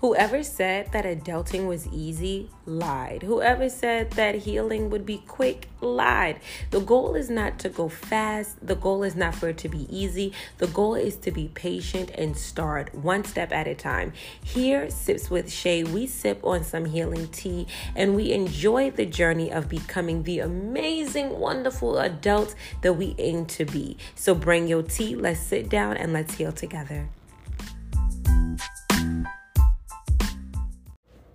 Whoever said that adulting was easy lied. Whoever said that healing would be quick lied. The goal is not to go fast. The goal is not for it to be easy. The goal is to be patient and start one step at a time. Here, Sips with Shay, we sip on some healing tea and we enjoy the journey of becoming the amazing, wonderful adults that we aim to be. So bring your tea, let's sit down and let's heal together.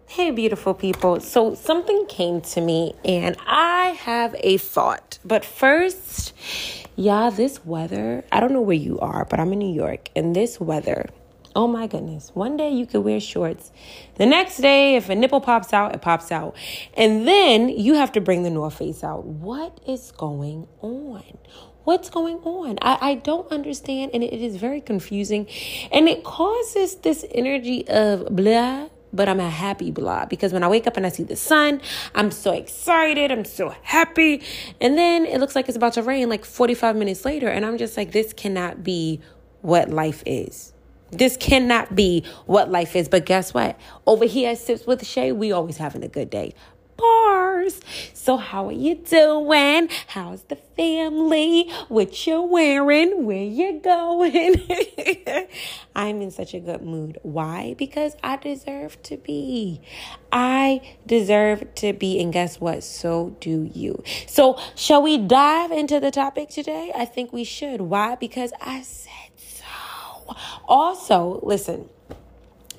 Hey, beautiful people. So something came to me and I have a thought. But first, this weather, I don't know where you are, but I'm in New York. And this weather, oh my goodness. One day you could wear shorts. The next day, if a nipple pops out, it pops out. And then you have to bring the North Face out. What is going on? What's going on? I don't understand. And it is very confusing. And it causes this energy of blah. But I'm a happy blah because when I wake up and I see the sun, I'm so excited. I'm so happy. And then it looks like it's about to rain like 45 minutes later. And I'm just like, this cannot be what life is. This cannot be what life is. But guess what? Over here at Sips with Shay, we always having a good day. Bars. So how are you doing? How's the family? What you wearing? Where you going? I'm in such a good mood. Why? Because I deserve to be. I deserve to be. And guess what? So do you. So shall we dive into the topic today? I think we should. Why? Because I said so. Also, listen.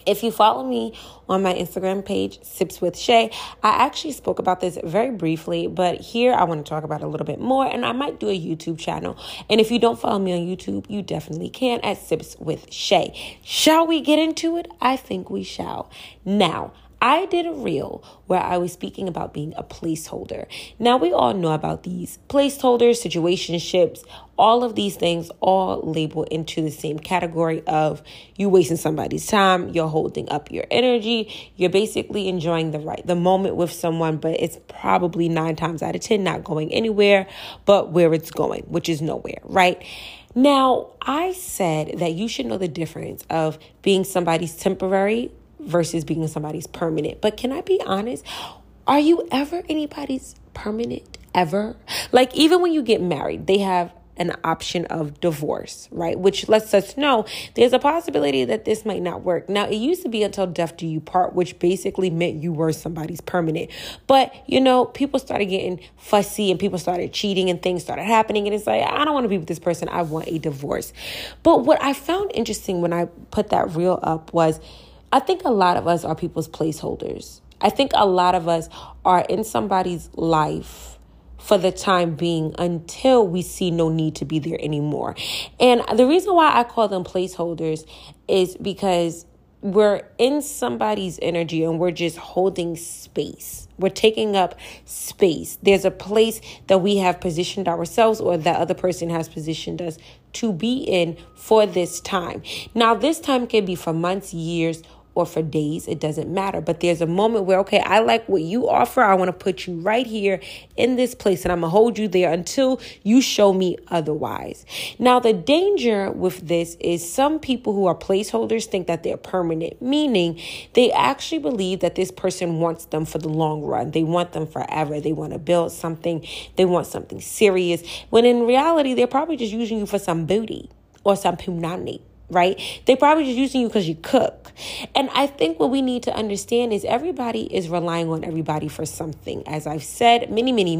If you follow me on my Instagram page, Sips with Shay, I actually spoke about this very briefly, but here I want to talk about it a little bit more, and I might do a YouTube channel. And if you don't follow me on YouTube, you definitely can at Sips with Shay. Shall we get into it? I think we shall. Now, I did a reel where I was speaking about being a placeholder. Now, we all know about these placeholders, situationships, all of these things all label into the same category of you wasting somebody's time, you're holding up your energy, you're basically enjoying the moment with someone, but it's probably 9 times out of 10 not going anywhere but where it's going, which is nowhere, right? Now, I said that you should know the difference of being somebody's temporary versus being somebody's permanent. But can I be honest? Are you ever anybody's permanent ever? Like even when you get married, they have an option of divorce, right? Which lets us know there's a possibility that this might not work. Now, it used to be until death do you part, which basically meant you were somebody's permanent. But, you know, people started getting fussy and people started cheating and things started happening. And it's like, I don't want to be with this person. I want a divorce. But what I found interesting when I put that reel up was I think a lot of us are people's placeholders. I think a lot of us are in somebody's life for the time being until we see no need to be there anymore. And the reason why I call them placeholders is because we're in somebody's energy and we're just holding space. We're taking up space. There's a place that we have positioned ourselves or that other person has positioned us to be in for this time. Now, this time can be for months, years, or for days, it doesn't matter. But there's a moment where, okay, I like what you offer. I want to put you right here in this place and I'm going to hold you there until you show me otherwise. Now, the danger with this is some people who are placeholders think that they're permanent, meaning they actually believe that this person wants them for the long run. They want them forever. They want to build something. They want something serious. When in reality, they're probably just using you for some booty or some punani. Right? They probably just using you because you cook. And I think what we need to understand is everybody is relying on everybody for something. As I've said many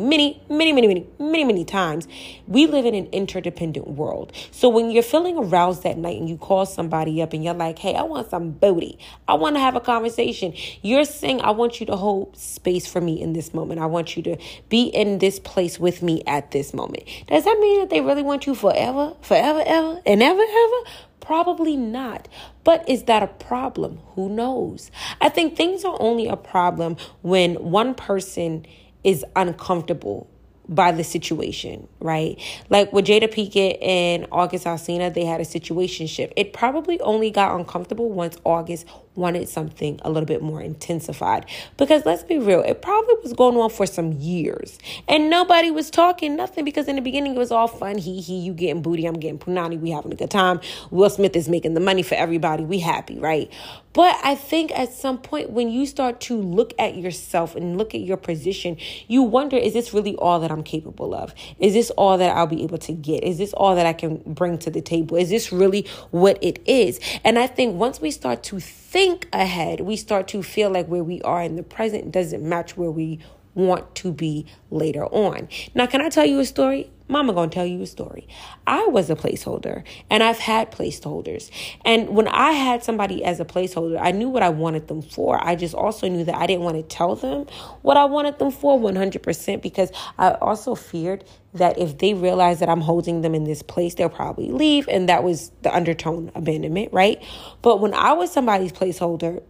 times, we live in an interdependent world. So when you're feeling aroused that night and you call somebody up and you're like, hey, I want some booty. I want to have a conversation. You're saying, I want you to hold space for me in this moment. I want you to be in this place with me at this moment. Does that mean that they really want you forever, ever, and ever, ever? Probably not. But is that a problem? Who knows? I think things are only a problem when one person is uncomfortable by the situation, right? Like with Jada Pinkett and August Alsina, they had a situationship. It probably only got uncomfortable once August wanted something a little bit more intensified. Because let's be real, it probably was going on for some years. And nobody was talking nothing because in the beginning it was all fun. He, you getting booty, I'm getting punani, we having a good time. Will Smith is making the money for everybody. We happy, right? But I think at some point when you start to look at yourself and look at your position, you wonder, is this really all that I'm capable of? Is this all that I'll be able to get? Is this all that I can bring to the table? Is this really what it is? And I think once we start to think ahead, we start to feel like where we are in the present doesn't match where we want to be later on. Now, can I tell you a story? Mama gonna tell you a story. I was a placeholder, and I've had placeholders. And when I had somebody as a placeholder, I knew what I wanted them for. I just also knew that I didn't want to tell them what I wanted them for 100% because I also feared that if they realize that I'm holding them in this place, they'll probably leave. And that was the undertone, abandonment, right? But when I was somebody's placeholder,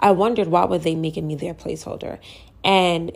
I wondered, why were they making me their placeholder? And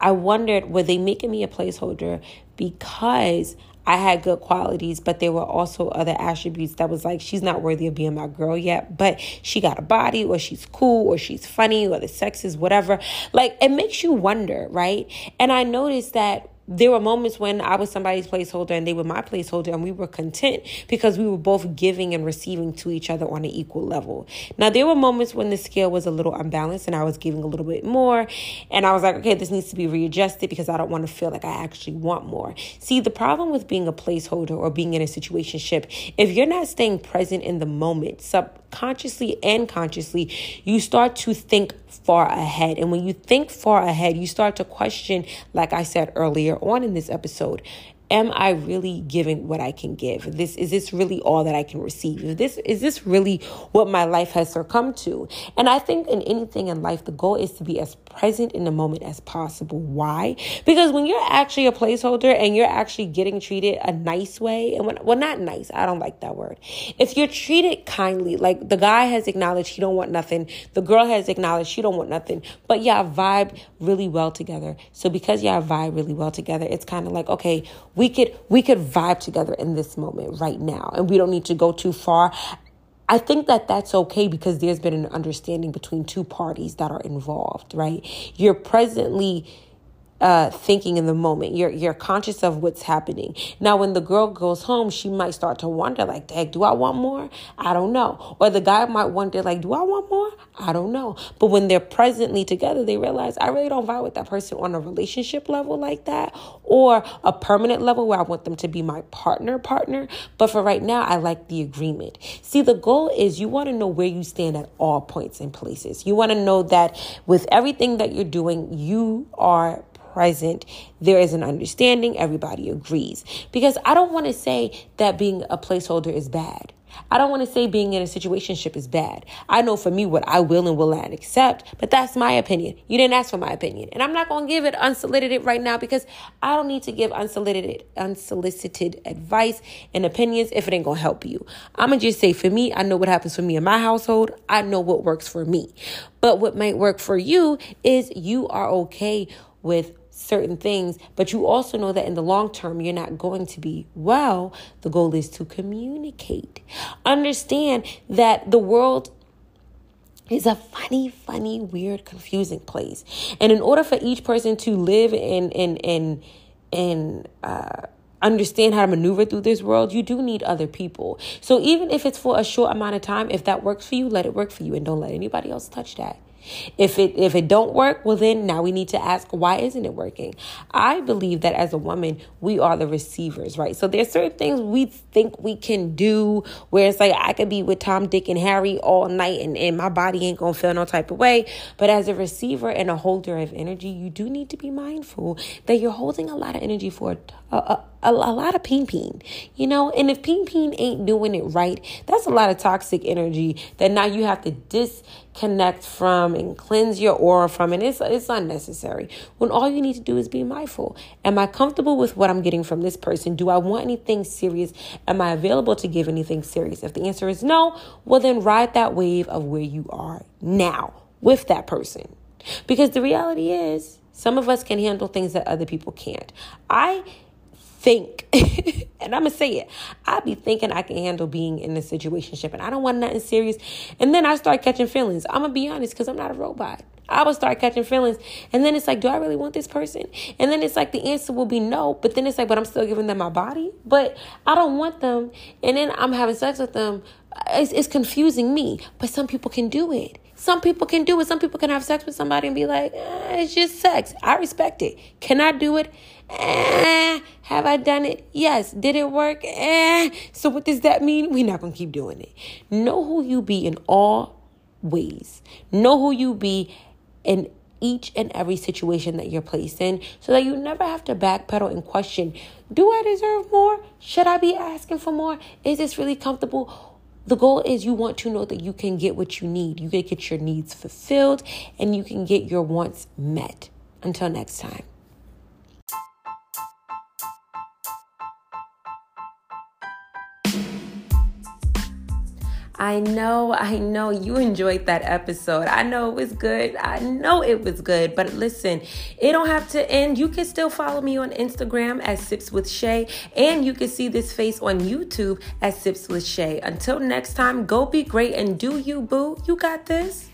I wondered, were they making me a placeholder because I had good qualities, but there were also other attributes that was like, she's not worthy of being my girl yet, but she got a body, or she's cool, or she's funny, or the sex is whatever. Like, it makes you wonder, right? And I noticed that there were moments when I was somebody's placeholder and they were my placeholder, and we were content because we were both giving and receiving to each other on an equal level. Now, there were moments when the scale was a little unbalanced and I was giving a little bit more, and I was like, okay, this needs to be readjusted because I don't want to feel like I actually want more. See, the problem with being a placeholder or being in a situationship, if you're not staying present in the moment, subconsciously and consciously, you start to think far ahead. And when you think far ahead, you start to question, like I said earlier on in this episode, am I really giving what I can give? Is this really all that I can receive? Is this really what my life has succumbed to? And I think in anything in life, the goal is to be as present in the moment as possible. Why? Because when you're actually a placeholder and you're actually getting treated a nice way, and well, not nice, I don't like that word. If you're treated kindly, like the guy has acknowledged he don't want nothing, the girl has acknowledged she don't want nothing, but y'all vibe really well together. So because y'all vibe really well together, it's kind of like, okay, we could vibe together in this moment right now, and we don't need to go too far. I think that that's okay because there's been an understanding between two parties that are involved, right? You're presently thinking in the moment. You're conscious of what's happening. Now, when the girl goes home, she might start to wonder, like, dang, do I want more? I don't know. Or the guy might wonder, like, do I want more? I don't know. But when they're presently together, they realize I really don't vibe with that person on a relationship level like that, or a permanent level where I want them to be my partner. But for right now, I like the agreement. See, the goal is you want to know where you stand at all points and places. You want to know that with everything that you're doing, you are present, there is an understanding, everybody agrees. Because I don't want to say that being a placeholder is bad. I don't want to say being in a situationship is bad. I know for me what I will and will not accept, but that's my opinion. You didn't ask for my opinion. And I'm not going to give it unsolicited right now because I don't need to give unsolicited advice and opinions if it ain't going to help you. I'm going to just say for me, I know what happens for me in my household. I know what works for me. But what might work for you is you are okay with certain things, but you also know that in the long term, you're not going to be well. The goal is to communicate. Understand that the world is a funny, weird, confusing place. And in order for each person to live and understand how to maneuver through this world, you do need other people. So even if it's for a short amount of time, if that works for you, let it work for you, and don't let anybody else touch that. If it don't work, well, then now we need to ask, why isn't it working? I believe that as a woman, we are the receivers, right? So there's certain things we think we can do where it's like, I could be with Tom, Dick, and Harry all night and my body ain't going to feel no type of way. But as a receiver and a holder of energy, you do need to be mindful that you're holding a lot of energy for a lot of peen, you know? And if peen ain't doing it right, that's a lot of toxic energy that now you have to disconnect from and cleanse your aura from, and it's unnecessary. When all you need to do is be mindful. Am I comfortable with what I'm getting from this person? Do I want anything serious? Am I available to give anything serious? If the answer is no, well, then ride that wave of where you are now with that person. Because the reality is, Some of us can handle things that other people can't. I think, and I'm going to say it, I be thinking I can handle being in a situationship, and I don't want nothing serious. And then I start catching feelings. I'm going to be honest, because I'm not a robot. I will start catching feelings. And then it's like, do I really want this person? And then it's like the answer will be no. But then it's like, but I'm still giving them my body. But I don't want them. And then I'm having sex with them. It's confusing me. But some people can do it. Some people can do it. Some people can have sex with somebody and be like, it's just sex. I respect it. Can I do it? Have I done it? Yes. Did it work? So what does that mean? We're not going to keep doing it. Know who you be in all ways. Know who you be in each and every situation that you're placed in, so that you never have to backpedal and question, do I deserve more? Should I be asking for more? Is this really comfortable? The goal is you want to know that you can get what you need. You can get your needs fulfilled, and you can get your wants met. Until next time. I know you enjoyed that episode. I know it was good. But listen, it don't have to end. You can still follow me on Instagram at Sips with Shay, and you can see this face on YouTube at Sips with Shay. Until next time, go be great and do you, boo. You got this.